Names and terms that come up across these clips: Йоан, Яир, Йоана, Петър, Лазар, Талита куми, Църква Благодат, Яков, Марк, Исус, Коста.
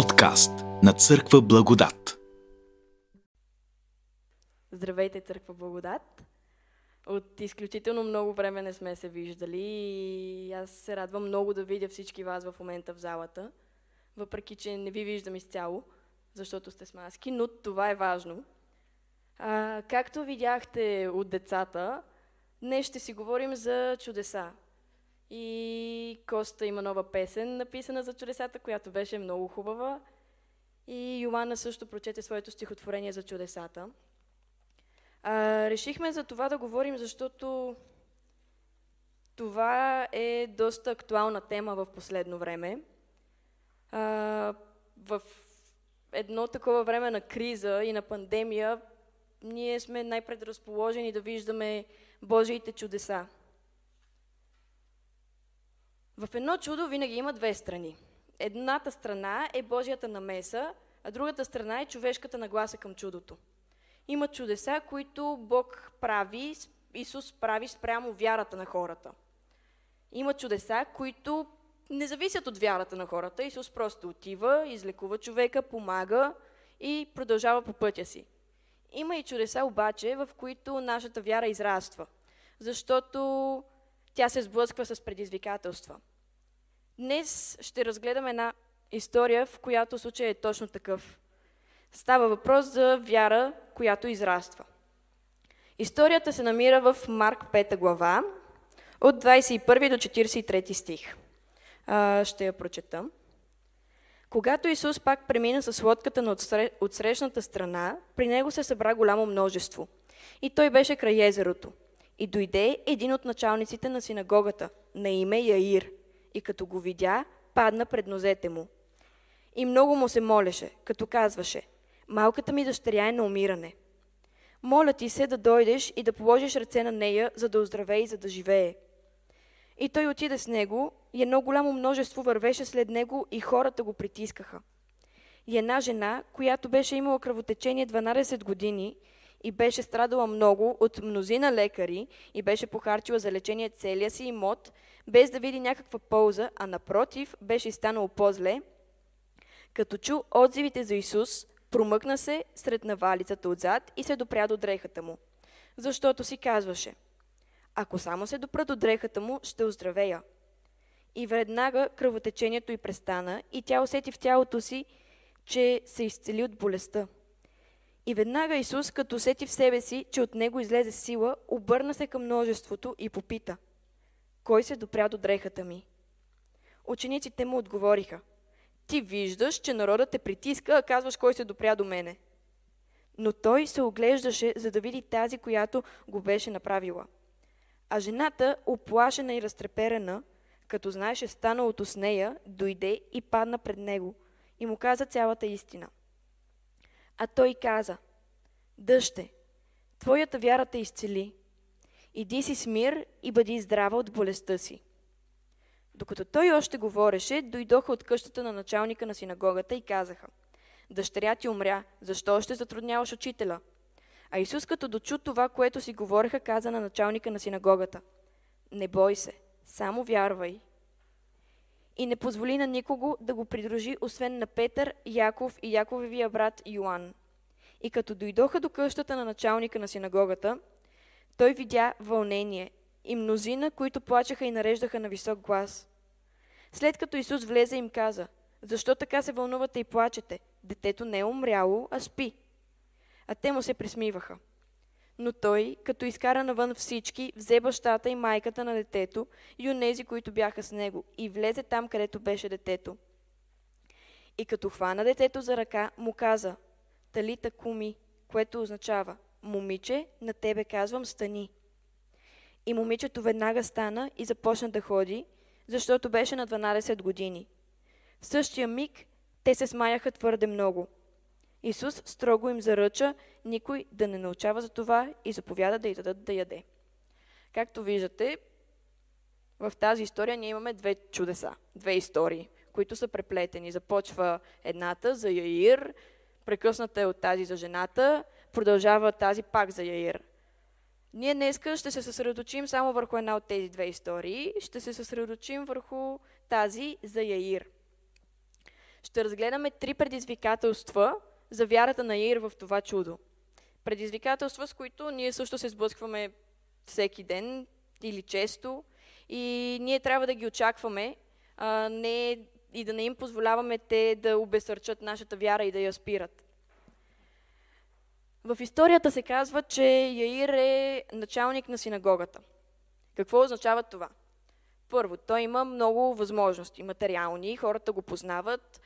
Подкаст на Църква Благодат. Здравейте, Църква Благодат! От изключително много време не сме се виждали и аз се радвам много да видя всички вас в момента в залата, въпреки че не ви виждам изцяло, защото сте с маски, но това е важно. Както видяхте от децата, днес ще си говорим за чудеса. И Коста има нова песен, написана за чудесата, която беше много хубава. И Йоана също прочете своето стихотворение за чудесата. Решихме за това да говорим, защото това е доста актуална тема в последно време. В едно такова време на криза и на пандемия ние сме най-предразположени да виждаме Божиите чудеса. В едно чудо винаги има две страни. Едната страна е Божията намеса, а другата страна е човешката нагласа към чудото. Има чудеса, които Бог прави, Исус прави спрямо вярата на хората. Има чудеса, които не зависят от вярата на хората. Исус просто отива, излекува човека, помага и продължава по пътя си. Има и чудеса обаче, в които нашата вяра израства, защото тя се сблъсква с предизвикателства. Днес ще разгледаме една история, в която случай е точно такъв. Става въпрос за вяра, която израства. Историята се намира в Марк 5 глава, от 21 до 43 стих. Ще я прочета. Когато Исус пак премина с лодката на отсрещната страна, при него се събра голямо множество. И той беше край езерото. И дойде един от началниците на синагогата, на име Яир, и като го видя, падна пред нозете му. И много му се молеше, като казваше: „Малката ми дъщеря е на умиране. Моля ти се да дойдеш и да положиш ръце на нея, за да оздравее и за да живее.“ И той отиде с него, и едно голямо множество вървеше след него, и хората го притискаха. И една жена, която беше имала кръвотечение 12 години, и беше страдала много от мнозина лекари и беше похарчила за лечение целия си имот, без да види някаква полза, а напротив, беше станало по-зле. Като чу отзивите за Исус, промъкна се сред навалицата отзад и се допря до дрехата му, защото си казваше: „Ако само се допра до дрехата му, ще оздравея.“ И веднага кръвотечението й престана и тя усети в тялото си, че се изцели от болестта. И веднага Исус, като усети в себе си, че от него излезе сила, обърна се към множеството и попита: „Кой се допря до дрехата ми?“ Учениците му отговориха: „Ти виждаш, че народът те притиска, а казваш: „Кой се допря до мене?“ Но той се оглеждаше, за да види тази, която го беше направила. А жената, оплашена и разтреперена, като знаеше станалото с нея, дойде и падна пред него и му каза цялата истина. А той каза: „Дъще, твоята вяра те изцели. Иди си с мир и бъди здрава от болестта си.“ Докато той още говореше, дойдоха от къщата на началника на синагогата и казаха: „Дъщеря ти умря, защо още затрудняваш учителя?“ А Исус, като дочу това, което си говореха, каза на началника на синагогата: „Не бой се, само вярвай.“ И не позволи на никого да го придружи, освен на Петър, Яков и Яковевия брат Йоан. И като дойдоха до къщата на началника на синагогата, той видя вълнение и мнозина, които плачеха и нареждаха на висок глас. След като Исус влезе, им каза: „Защо така се вълнувате и плачете? Детето не е умряло, а спи.“ А те му се присмиваха. Но той, като изкара навън всички, взе бащата и майката на детето и онези, които бяха с него, и влезе там, където беше детето. И като хвана детето за ръка, му каза: „Талита куми“, което означава: „Момиче, на тебе казвам, стани.“ И момичето веднага стана и започна да ходи, защото беше на 12 години. В същия миг те се смаяха твърде много. Исус строго им заръча никой да не научава за това и заповяда да й дадат да яде. Както виждате, в тази история ние имаме две чудеса, две истории, които са преплетени. Започва едната за Яир, прекъсната е от тази за жената, продължава тази пак за Яир. Ние днеска ще се съсредоточим само върху една от тези две истории, ще се съсредоточим върху тази за Яир. ще разгледаме три предизвикателства за вярата на Яир в това чудо. Предизвикателства, с които ние също се сблъскваме всеки ден или често и ние трябва да ги очакваме и да не им позволяваме те да обесърчат нашата вяра и да я спират. В историята се казва, че Яир е началник на синагогата. Какво означава това? Първо, той има много възможности материални, хората го познават,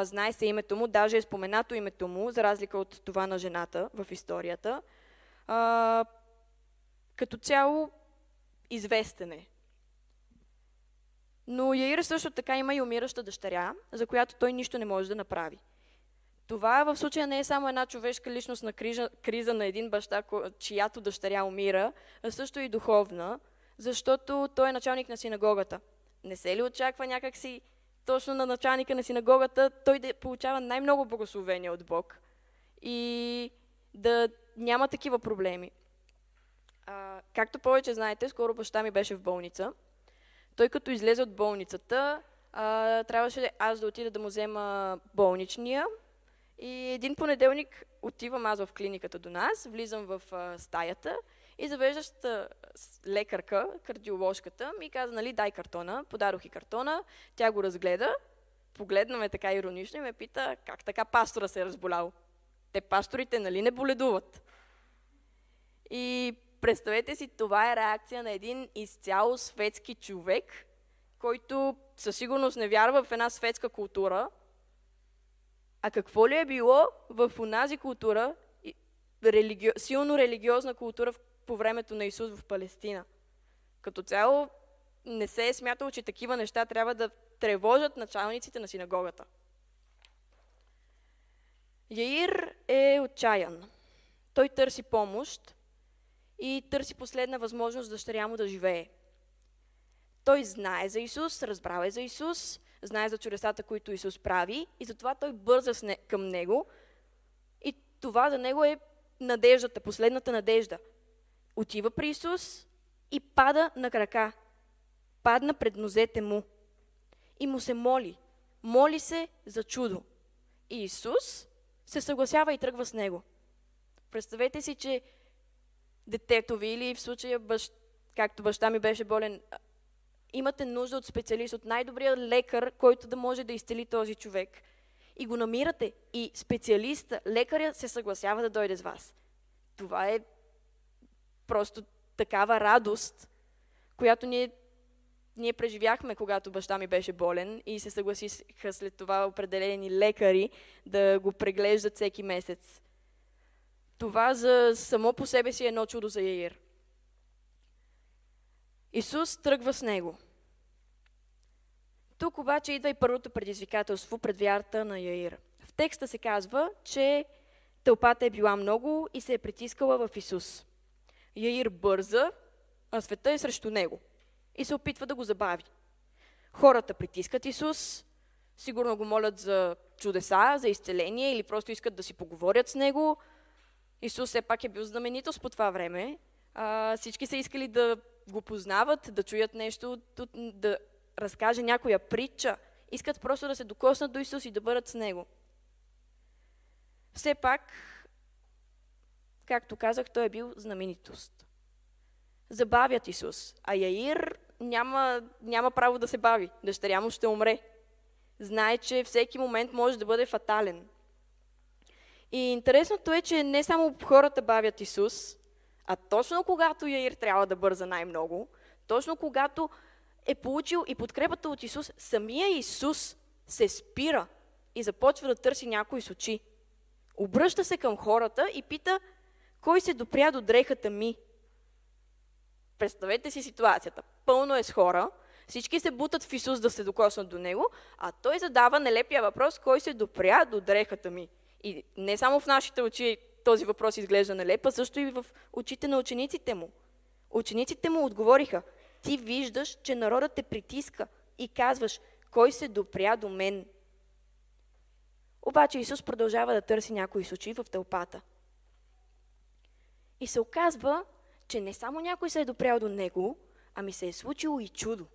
знае се името му, даже е споменато името му, за разлика от това на жената в историята. Като цяло известен е. Но Яир също така има и умираща дъщеря, за която той нищо не може да направи. Това в случая не е само една човешка личностна криза на един баща, чиято дъщеря умира, а също и духовна, защото той е началник на синагогата. Не се ли очаква някакси точно на началника на синагогата той да получава най-много благословения от Бог и да няма такива проблеми? Както повече знаете, скоро баща ми беше в болница. Той като излезе от болницата, трябваше аз да отида да му взема болничния. И един понеделник отивам аз в клиниката до нас, влизам в стаята и завеждащата лекарка, кардиоложката, ми каза, нали, дай картона. Подадох и картона, тя го разгледа, погледна ме така иронично и ме пита, как така пастора се е разболял? Те пасторите, нали, не боледуват? И представете си, това е реакция на един изцяло светски човек, който със сигурност не вярва в една светска култура. А какво ли е било в онази култура, силно религиозна култура по времето на Исус в Палестина? Като цяло не се е смятало, че такива неща трябва да тревожат началниците на синагогата. Яир е отчаян. Той търси помощ и търси последна възможност дъщеря му да живее. Той знае за Исус, разбрал е за Исус, знае за чудесата, които Исус прави и затова той бърза към Него и това за Него е надеждата, последната надежда. Отива при Исус и пада на крака, падна пред нозете му и му се моли, моли се за чудо. И Исус се съгласява и тръгва с Него. Представете си, че детето ви или в случая, както баща ми беше болен, имате нужда от специалист, от най-добрия лекар, който да може да изцели този човек. И го намирате. И специалиста, лекаря се съгласява да дойде с вас. Това е просто такава радост, която ние преживяхме, когато баща ми беше болен и се съгласиха след това определени лекари да го преглеждат всеки месец. Това за само по себе си е едно чудо за Яир. Исус тръгва с него. Тук обаче идва и първото предизвикателство пред вярата на Яир. В текста се казва, че тълпата е била много и се е притискала в Исус. Яир бърза, а света е срещу него и се опитва да го забави. Хората притискат Исус, сигурно го молят за чудеса, за изцеление или просто искат да си поговорят с него. Исус все пак е бил знаменитост по това време. Всички са искали да го познават, да чуят нещо, да разкаже някоя притча. Искат просто да се докоснат до Исус и да бъдат с Него. Все пак, както казах, той е бил знаменитост. Забавят Исус, а Яир няма право да се бави. Дъщеря му ще умре. Знае, че всеки момент може да бъде фатален. И интересното е, че не само хората бавят Исус, а точно когато Яир трябва да бърза най-много, точно когато е получил и подкрепата от Исус, самия Исус се спира и започва да търси някой с очи. Обръща се към хората и пита, кой се допря до дрехата ми? Представете си ситуацията. Пълно е с хора, всички се бутат в Исус да се докоснат до него, а той задава нелепия въпрос, кой се допря до дрехата ми? И не само в нашите очи този въпрос изглежда нелеп, също и в очите на учениците му. Учениците му отговориха, ти виждаш, че народът те притиска и казваш, кой се допря до мен? Обаче Исус продължава да търси някой с очи в тълпата. И се оказва, че не само някой се е допрял до него, ами се е случило и чудо.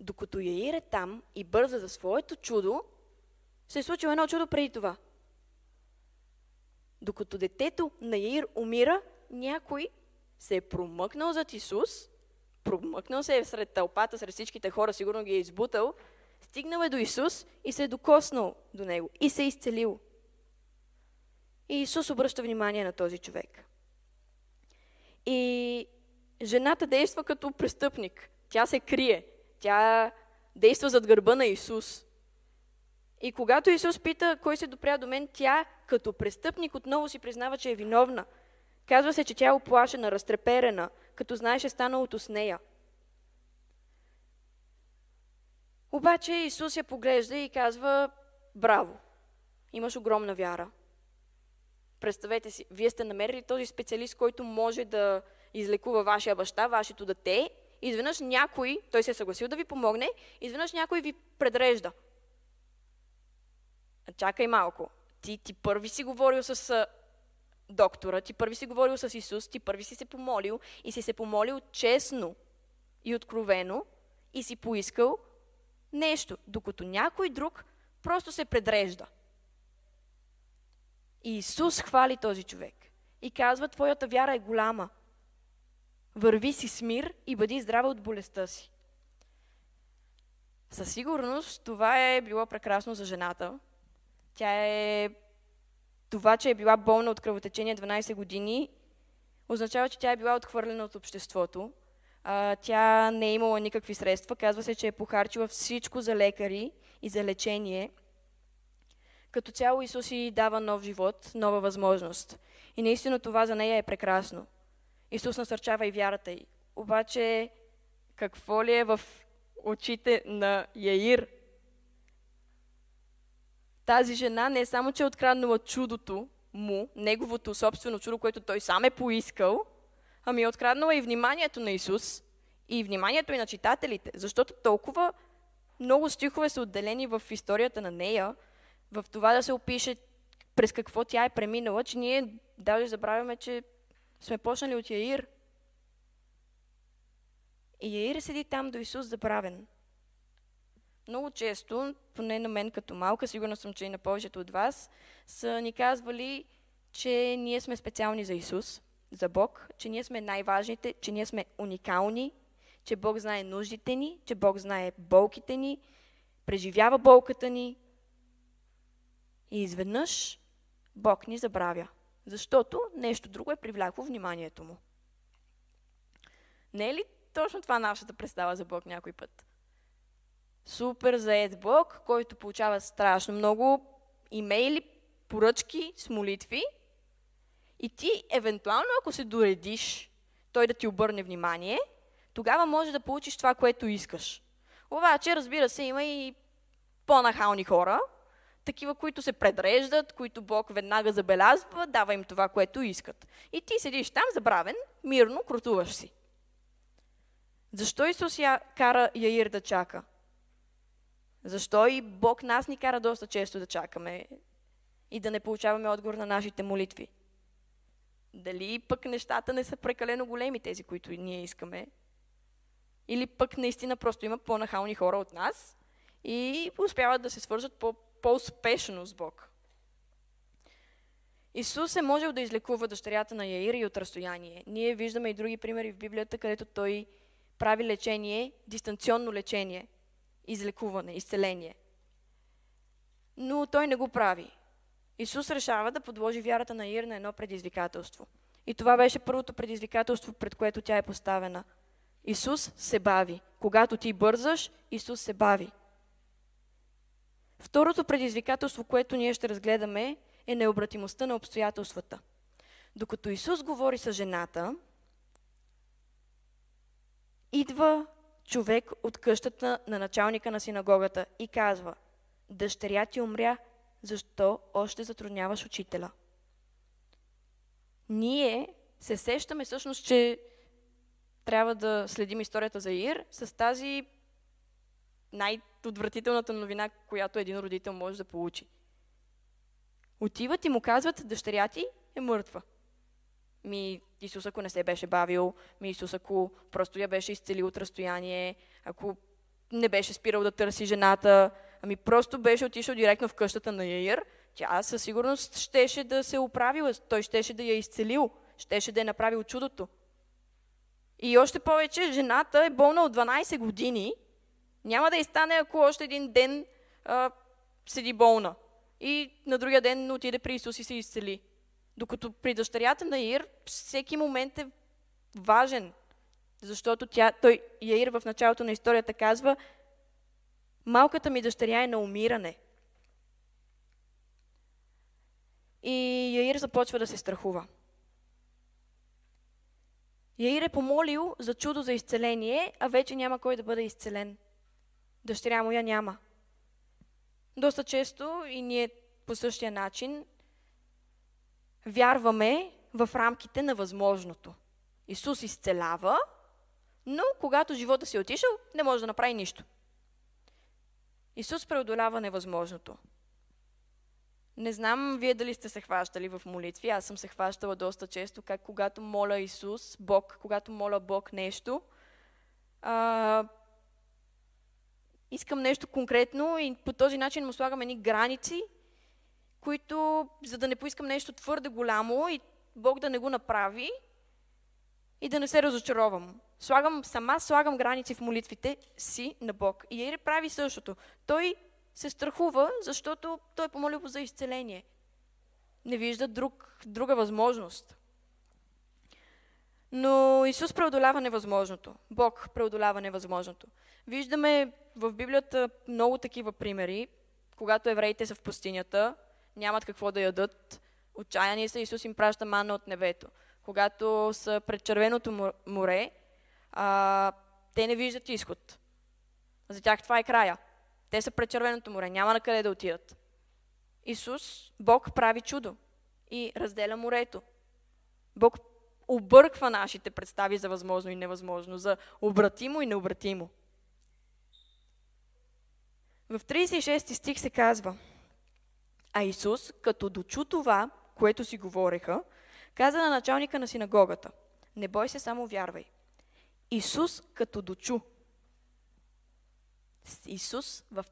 Докато Яир е там и бърза за своето чудо, се е случило едно чудо преди това. Докато детето на Яир умира, някой се е промъкнал зад Исус, промъкнал се е сред тълпата, сред всичките хора, сигурно ги е избутал, стигнал е до Исус и се е докоснал до него и се е изцелил. И Исус обръща внимание на този човек. И жената действа като престъпник. Тя се крие. Тя действа зад гърба на Исус. И когато Исус пита кой се допря до мен, тя като престъпник отново си признава, че е виновна. Казва се, че тя е оплашена, разтреперена, като знаеше станалото с нея. Обаче Исус я поглежда и казва: браво, имаш огромна вяра. Представете си, вие сте намерили този специалист, който може да излекува вашия баща, вашето дете. Изведнъж някой, той се е съгласил да ви помогне, изведнъж някой ви предрежда. Чакай малко, ти първи си говорил с доктора, ти първи си говорил с Исус, ти първи си се помолил и си се помолил честно и откровено и си поискал нещо, докато някой друг просто се предрежда. И Исус хвали този човек и казва: твоята вяра е голяма. Върви си с мир и бъди здрава от болестта си. Със сигурност това е било прекрасно за жената. Тя е... Това, че е била болна от кръвотечение 12 години, означава, че тя е била отхвърлена от обществото. Тя не е имала никакви средства. Казва се, че е похарчила всичко за лекари и за лечение. Като цяло Исус ѝ дава нов живот, нова възможност. И наистина това за нея е прекрасно. Исус насърчава и вярата ѝ. Обаче, какво ли е в очите на Яир? Тази жена не е само, че е откраднала чудото му, неговото собствено чудо, което той сам е поискал, ами е откраднала и вниманието на Исус, и вниманието и на читателите, защото толкова много стихове са отделени в историята на нея, в това да се опише през какво тя е преминала, че ние даже забравяме, че сме почнали от Яир. И Яир седи там до Исус забравен. Много често, поне на мен като малка, сигурна съм, че и на повечето от вас, са ни казвали, че ние сме специални за Исус, за Бог, че ние сме най-важните, че ние сме уникални, че Бог знае нуждите ни, че Бог знае болките ни, преживява болката ни. И изведнъж Бог ни забравя, защото нещо друго е привлякло вниманието му. Не е ли точно това нашата представа за Бог някой път? Супер заед Бог, който получава страшно много имейли, поръчки с молитви и ти, евентуално, ако се доредиш, той да ти обърне внимание, тогава може да получиш това, което искаш. Обаче, разбира се, има и по-нахални хора, такива, които се предреждат, които Бог веднага забелязва, дава им това, което искат. И ти седиш там забравен, мирно, крутуваш си. Защо Исус кара Яир да чака? Защо и Бог нас ни кара доста често да чакаме и да не получаваме отговор на нашите молитви? Дали пък нещата не са прекалено големи, тези, които ние искаме? Или пък наистина просто има по-нахални хора от нас и успяват да се свържат по-успешно с Бог? Исус е можел да излекува дъщерята на Яир и от разстояние. Ние виждаме и други примери в Библията, където той прави лечение, дистанционно лечение, излекуване, изцеление. Но той не го прави. Исус решава да подложи вярата на Яир на едно предизвикателство. И това беше първото предизвикателство, пред което тя е поставена. Исус се бави. Когато ти бързаш, Исус се бави. Второто предизвикателство, което ние ще разгледаме, е необратимостта на обстоятелствата. Докато Исус говори с жената, идва човек от къщата на началника на синагогата и казва: дъщеря ти умря, защо още затрудняваш учителя? Ние се сещаме всъщност, че трябва да следим историята за Яир с тази най-отвратителната новина, която един родител може да получи. Отиват и му казват: дъщеря ти е мъртва. Исус, ако не се беше бавил, Исус, ако просто я беше изцелил от разстояние, ако не беше спирал да търси жената, ами просто беше отишъл директно в къщата на Яир, тя със сигурност щеше да се оправила, той щеше да я изцелил, щеше да е направил чудото. И още повече, жената е болна от 12 години, няма да й стане, ако още един ден седи болна. И на другия ден отиде при Исус и се изцели. Докато при дъщерята на Яир всеки момент е важен, защото Яир в началото на историята казва: малката ми дъщеря е на умиране. И Яир започва да се страхува. Яир е помолил за чудо за изцеление, а вече няма кой да бъде изцелен. Дъщеря му я няма. Доста често и ние по същия начин вярваме в рамките на възможното. Исус изцелява, но когато живота си е отишъл, не може да направи нищо. Исус преодолява невъзможното. Не знам вие дали сте се хващали в молитви, аз съм се хващала доста често, как когато моля Исус, Бог, когато моля Бог нещо, искам нещо конкретно и по този начин му слагам едни граници, които, за да не поискам нещо твърде голямо и Бог да не го направи и да не се разочаровам. Слагам граници в молитвите си на Бог. И Яир прави същото. Той се страхува, защото той е помолил за изцеление. Не вижда друга възможност. Но Исус преодолява невъзможното. Бог преодолява невъзможното. Виждаме в Библията много такива примери, когато евреите са в пустинята, нямат какво да ядат, отчаяни са, Исус им праща манна от небето. Когато са пред Червеното море, те не виждат изход. За тях това е края. Те са пред Червеното море, няма на къде да отидат. Исус, Бог прави чудо и разделя морето. Бог обърква нашите представи за възможно и невъзможно, за обратимо и необратимо. В 36 стих се казва: а Исус, като дочу това, което си говореха, каза на началника на синагогата: не бой се, само вярвай. Исус като дочу. Исус в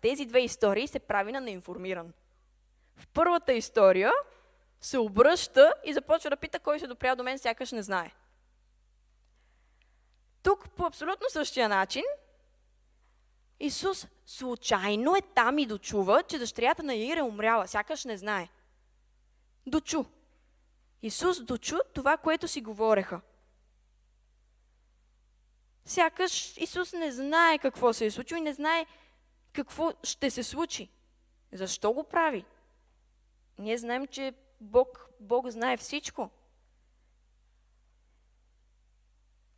тези две истории се прави на неинформиран. В първата история се обръща и започва да пита кой се допря до мен, сякаш не знае. Тук по абсолютно същия начин Исус случайно е там и дочува, че дъщерята на Яир е умряла, сякаш не знае. Дочу. Исус дочу това, което си говореха. Сякаш Исус не знае какво се е случило и не знае какво ще се случи. Защо го прави? Ние знаем, че Бог знае всичко.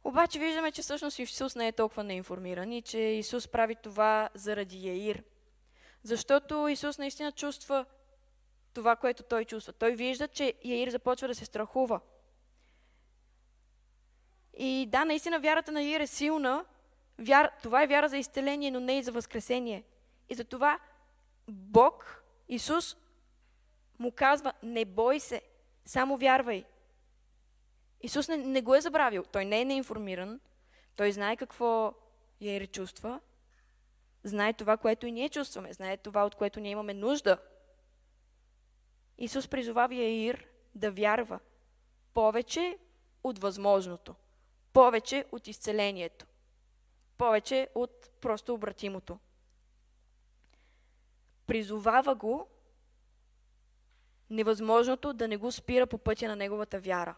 Обаче виждаме, че всъщност Исус не е толкова неинформиран и че Исус прави това заради Яир. Защото Исус наистина чувства това, което той чувства. Той вижда, че Яир започва да се страхува. И да, наистина вярата на Яир е силна. Това е вяра за изцеление, но не и за възкресение. И затова Бог, Исус, му казва: не бой се, само вярвай. Исус не го е забравил. Той не е неинформиран. Той знае какво Яир чувства. Знае това, което и ние чувстваме. Знае това, от което ние имаме нужда. Исус призовава Яир да вярва повече от възможното. Повече от изцелението. Повече от просто обратимото. Призовава го невъзможното да не го спира по пътя на неговата вяра.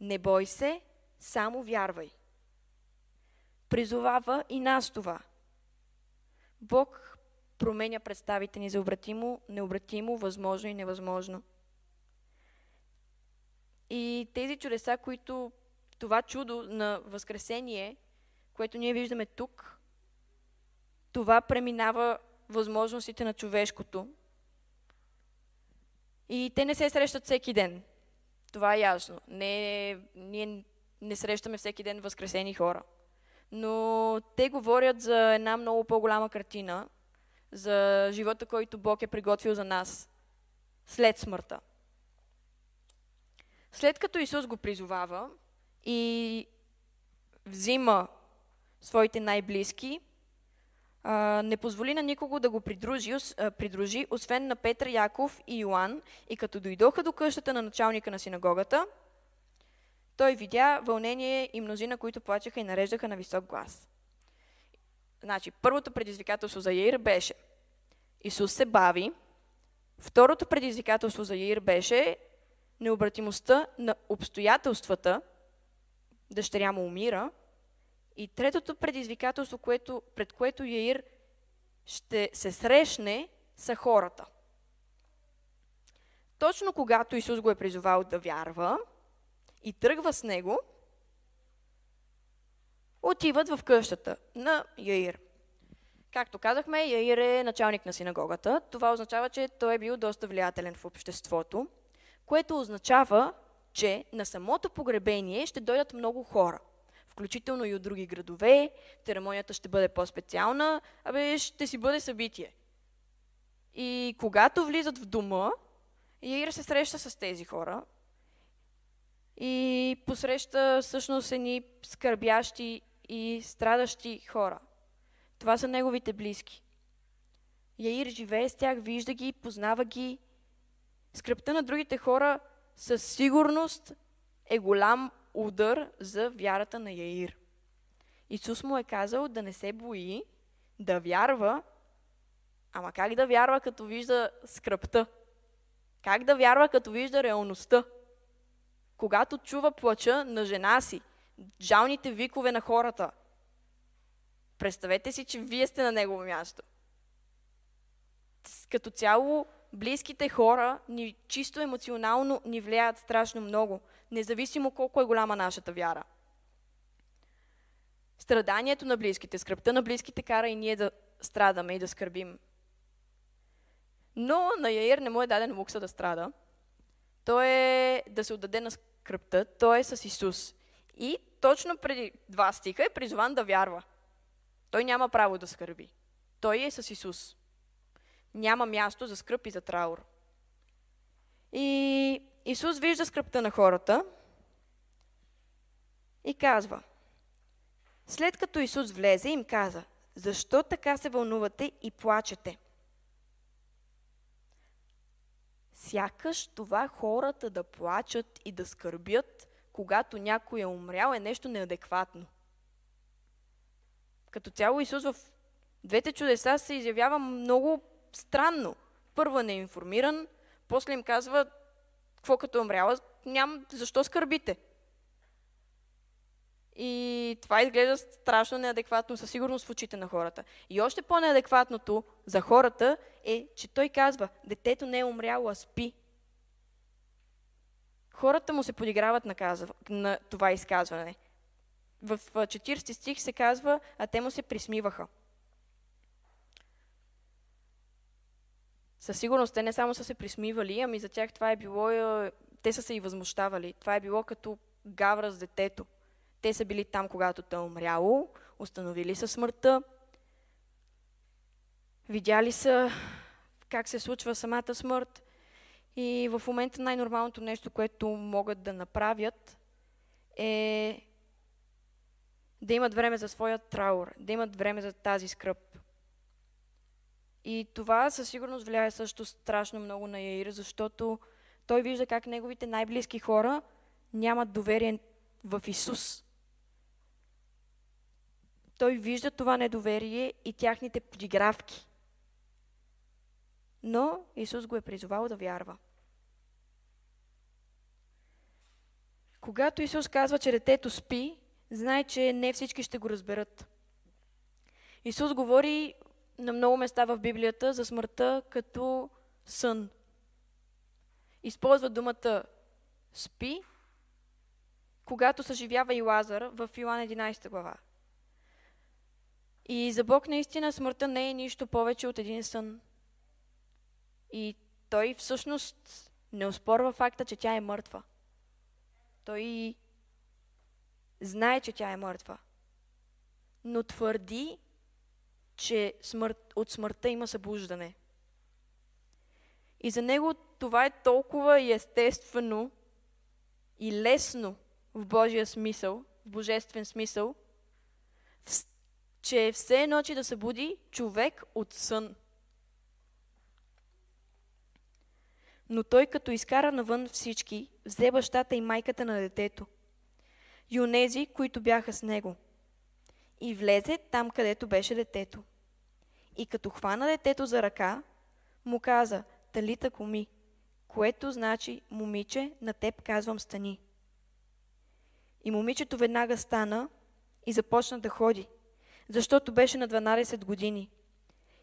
Не бой се, само вярвай. Призовава и нас това. Бог променя представите ни за обратимо, необратимо, възможно и невъзможно. И тези чудеса, които това чудо на възкресение, което ние виждаме тук, това преминава възможностите на човешкото. И те не се срещат всеки ден. Това е ясно. Ние не срещаме всеки ден възкресени хора. Но те говорят за една много по-голяма картина, за живота, който Бог е приготвил за нас след смъртта. След като Исус го призовава и взима своите най-близки, не позволи на никого да го придружи, освен на Петър, Яков и Йоан. И като дойдоха до къщата на началника на синагогата, той видя вълнение и мнозина, които плачеха и нареждаха на висок глас. Значи, първото предизвикателство за Яир беше Исус се бави. Второто предизвикателство за Яир беше необратимостта на обстоятелствата. Дъщеря му умира. И третото предизвикателство, пред което Яир ще се срещне, са хората. Точно когато Исус го е призовал да вярва и тръгва с него, отиват в къщата на Яир. Както казахме, Яир е началник на синагогата. Това означава, че той е бил доста влиятелен в обществото, което означава, че на самото погребение ще дойдат много хора, включително и от други градове. Церемонията ще бъде по-специална, ще си бъде събитие. И когато влизат в дома, Яир се среща с тези хора и посреща всъщност едни скърбящи и страдащи хора. Това са неговите близки. Яир живее с тях, вижда ги, познава ги. Скръбта на другите хора със сигурност е голям удар за вярата на Яир. Исус му е казал да не се бои, да вярва. Ама как да вярва, като вижда скръбта? Как да вярва, като вижда реалността? Когато чува плача на жена си, жалните викове на хората, представете си, че вие сте на негово място. Като цяло, близките хора чисто емоционално ни влияят страшно много, независимо колко е голяма нашата вяра. Страданието на близките, скръбта на близките кара и ние да страдаме и да скърбим. Но на Яир не му е даден лукса да страда. Той е да се отдаде на скръбта, той е с Исус. И точно преди 2 стиха е призван да вярва. Той няма право да скърби. Той е с Исус. Няма място за скръб и за траур. И Исус вижда скръбта на хората и казва, след като Исус влезе, им каза, защо така се вълнувате и плачете? Сякаш това хората да плачат и да скърбят, когато някой е умрял, е нещо неадекватно. Като цяло Исус в двете чудеса се изявява много странно. Първо не е информиран, после им казва, какво като е умряла, защо скърбите? И това изглежда страшно неадекватно, със сигурност в очите на хората. И още по-неадекватното за хората е, че той казва, детето не е умряло, а спи. Хората му се подиграват на това изказване. В 40 стих се казва, а те му се присмиваха. Със сигурност те не само са се присмивали, ами за тях това е било, те са се и възмущавали. Това е било като гавра с детето. Те са били там, когато те е умряло, установили са смъртта, видяли са как се случва самата смърт и в момента най-нормалното нещо, което могат да направят е да имат време за своя траур, да имат време за тази скръб. И това със сигурност влияе също страшно много на Яир, защото той вижда как неговите най-близки хора нямат доверие в Исус. Той вижда това недоверие и тяхните подигравки. Но Исус го е призовал да вярва. Когато Исус казва, че детето спи, знае, че не всички ще го разберат. Исус говори на много места в Библията за смъртта като сън. Използва думата спи, когато съживява и Лазар в Йоан 11 глава. И за Бог наистина смъртта не е нищо повече от един сън. И той всъщност не оспорва факта, че тя е мъртва. Той знае, че тя е мъртва. Но твърди, че от смъртта има събуждане. И за него това е толкова естествено и лесно в Божия смисъл, в божествен смисъл, че е все ночи да се буди човек от сън. Но той, като изкара навън всички, взе бащата и майката на детето и онези, които бяха с него, и влезе там, където беше детето. И като хвана детето за ръка, му каза: "Талита куми", което значи: "Момиче, на теб казвам, стани". И момичето веднага стана и започна да ходи, защото беше на 12 години.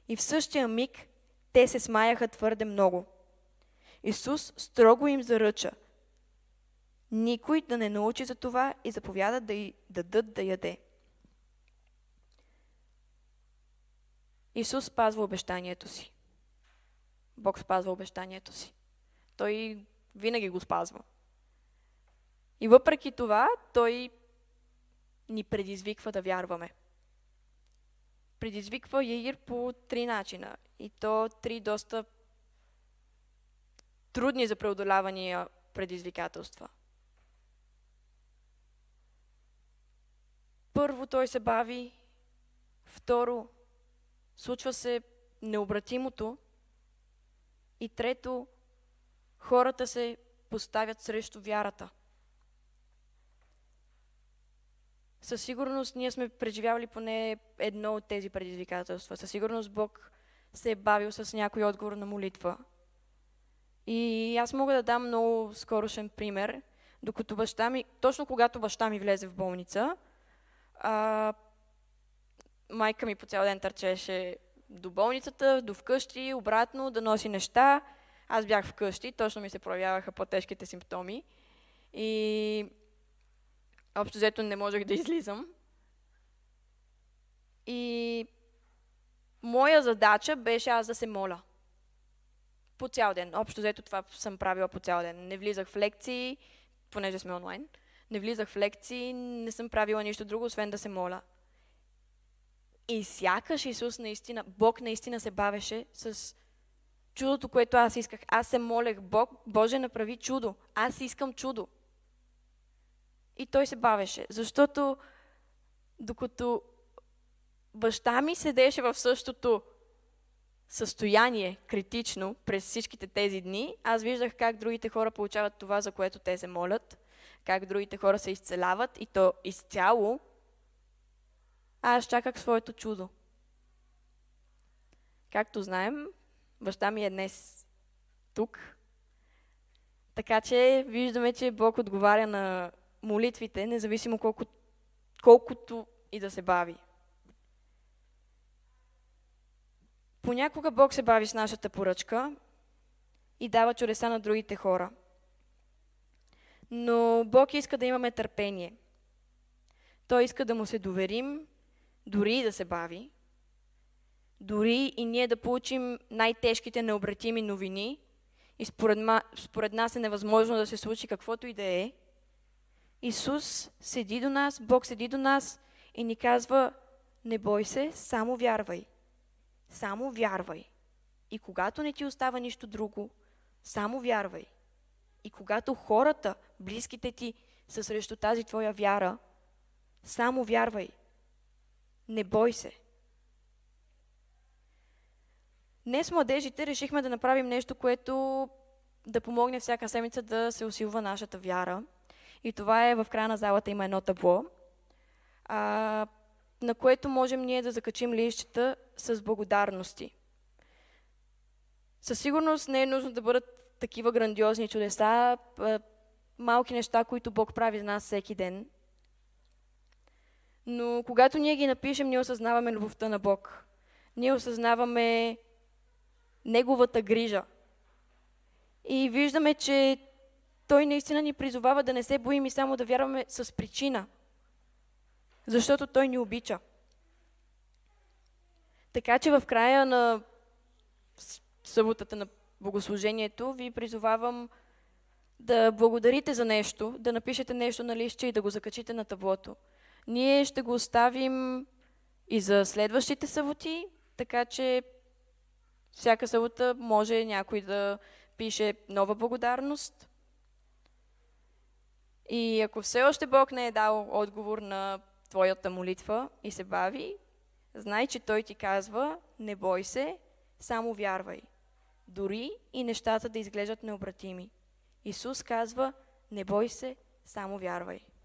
И в същия миг те се смаяха твърде много. Исус строго им заръча никой да не научи за това и заповяда да й дадат да яде. Исус спазва обещанието си. Бог спазва обещанието си. Той винаги го спазва. И въпреки това, Той ни предизвиква да вярваме. Предизвиква Яир по 3 начина. И то 3 доста трудни за преодолявания предизвикателства. Първо, той се бави. Второ, случва се необратимото. И трето, хората се поставят срещу вярата. Със сигурност ние сме преживявали поне едно от тези предизвикателства. Със сигурност Бог се е бавил с някой отговор на молитва. И аз мога да дам много скорошен пример. Докато баща ми, точно когато баща ми влезе в болница, майка ми по цял ден търчеше до болницата, до вкъщи, обратно, да носи неща. Аз бях вкъщи, точно ми се проявяваха по-тежките симптоми. И общо взето не можех да излизам. И моя задача беше аз да се моля. По цял ден. Общо взето това съм правила по цял ден. Не влизах в лекции, понеже сме онлайн. Не влизах в лекции, не съм правила нищо друго, освен да се моля. И сякаш Исус наистина, Бог наистина се бавеше с чудото, което аз исках. Аз се молех: "Бог, Боже, направи чудо. Аз искам чудо." И Той се бавеше, защото докато баща ми седеше в същото състояние, критично, през всичките тези дни, аз виждах как другите хора получават това, за което те се молят, как другите хора се изцеляват, и то изцяло. Аз чаках своето чудо. Както знаем, баща ми е днес тук. Така че виждаме, че Бог отговаря на молитвите, независимо колкото и да се бави. Понякога Бог се бави с нашата поръчка и дава чудеса на другите хора. Но Бог иска да имаме търпение. Той иска да му се доверим, дори и да се бави, дори и ние да получим най-тежките необратими новини и според нас е невъзможно да се случи каквото и да е. Исус седи до нас, Бог седи до нас и ни казва: "Не бой се, само вярвай. Само вярвай. И когато не ти остава нищо друго, само вярвай. И когато хората, близките ти, са срещу тази твоя вяра, само вярвай. Не бой се." Днес, младежите, решихме да направим нещо, което да помогне всяка седмица да се усилва нашата вяра. И това е, в края на залата има едно табло, на което можем ние да закачим листчета с благодарности. Със сигурност не е нужно да бъдат такива грандиозни чудеса, малки неща, които Бог прави за нас всеки ден. Но когато ние ги напишем, ние осъзнаваме любовта на Бог. Ние осъзнаваме Неговата грижа. И виждаме, че Той наистина ни призовава да не се боим и само да вярваме с причина. Защото Той ни обича. Така че в края на съботата на богослужението ви призовавам да благодарите за нещо, да напишете нещо на листче и да го закачите на таблото. Ние ще го оставим и за следващите съботи, така че всяка събота може някой да пише нова благодарност. И ако все още Бог не е дал отговор на твоята молитва и се бави, знай, че Той ти казва, не бой се, само вярвай. Дори и нещата да изглеждат необратими. Исус казва, не бой се, само вярвай.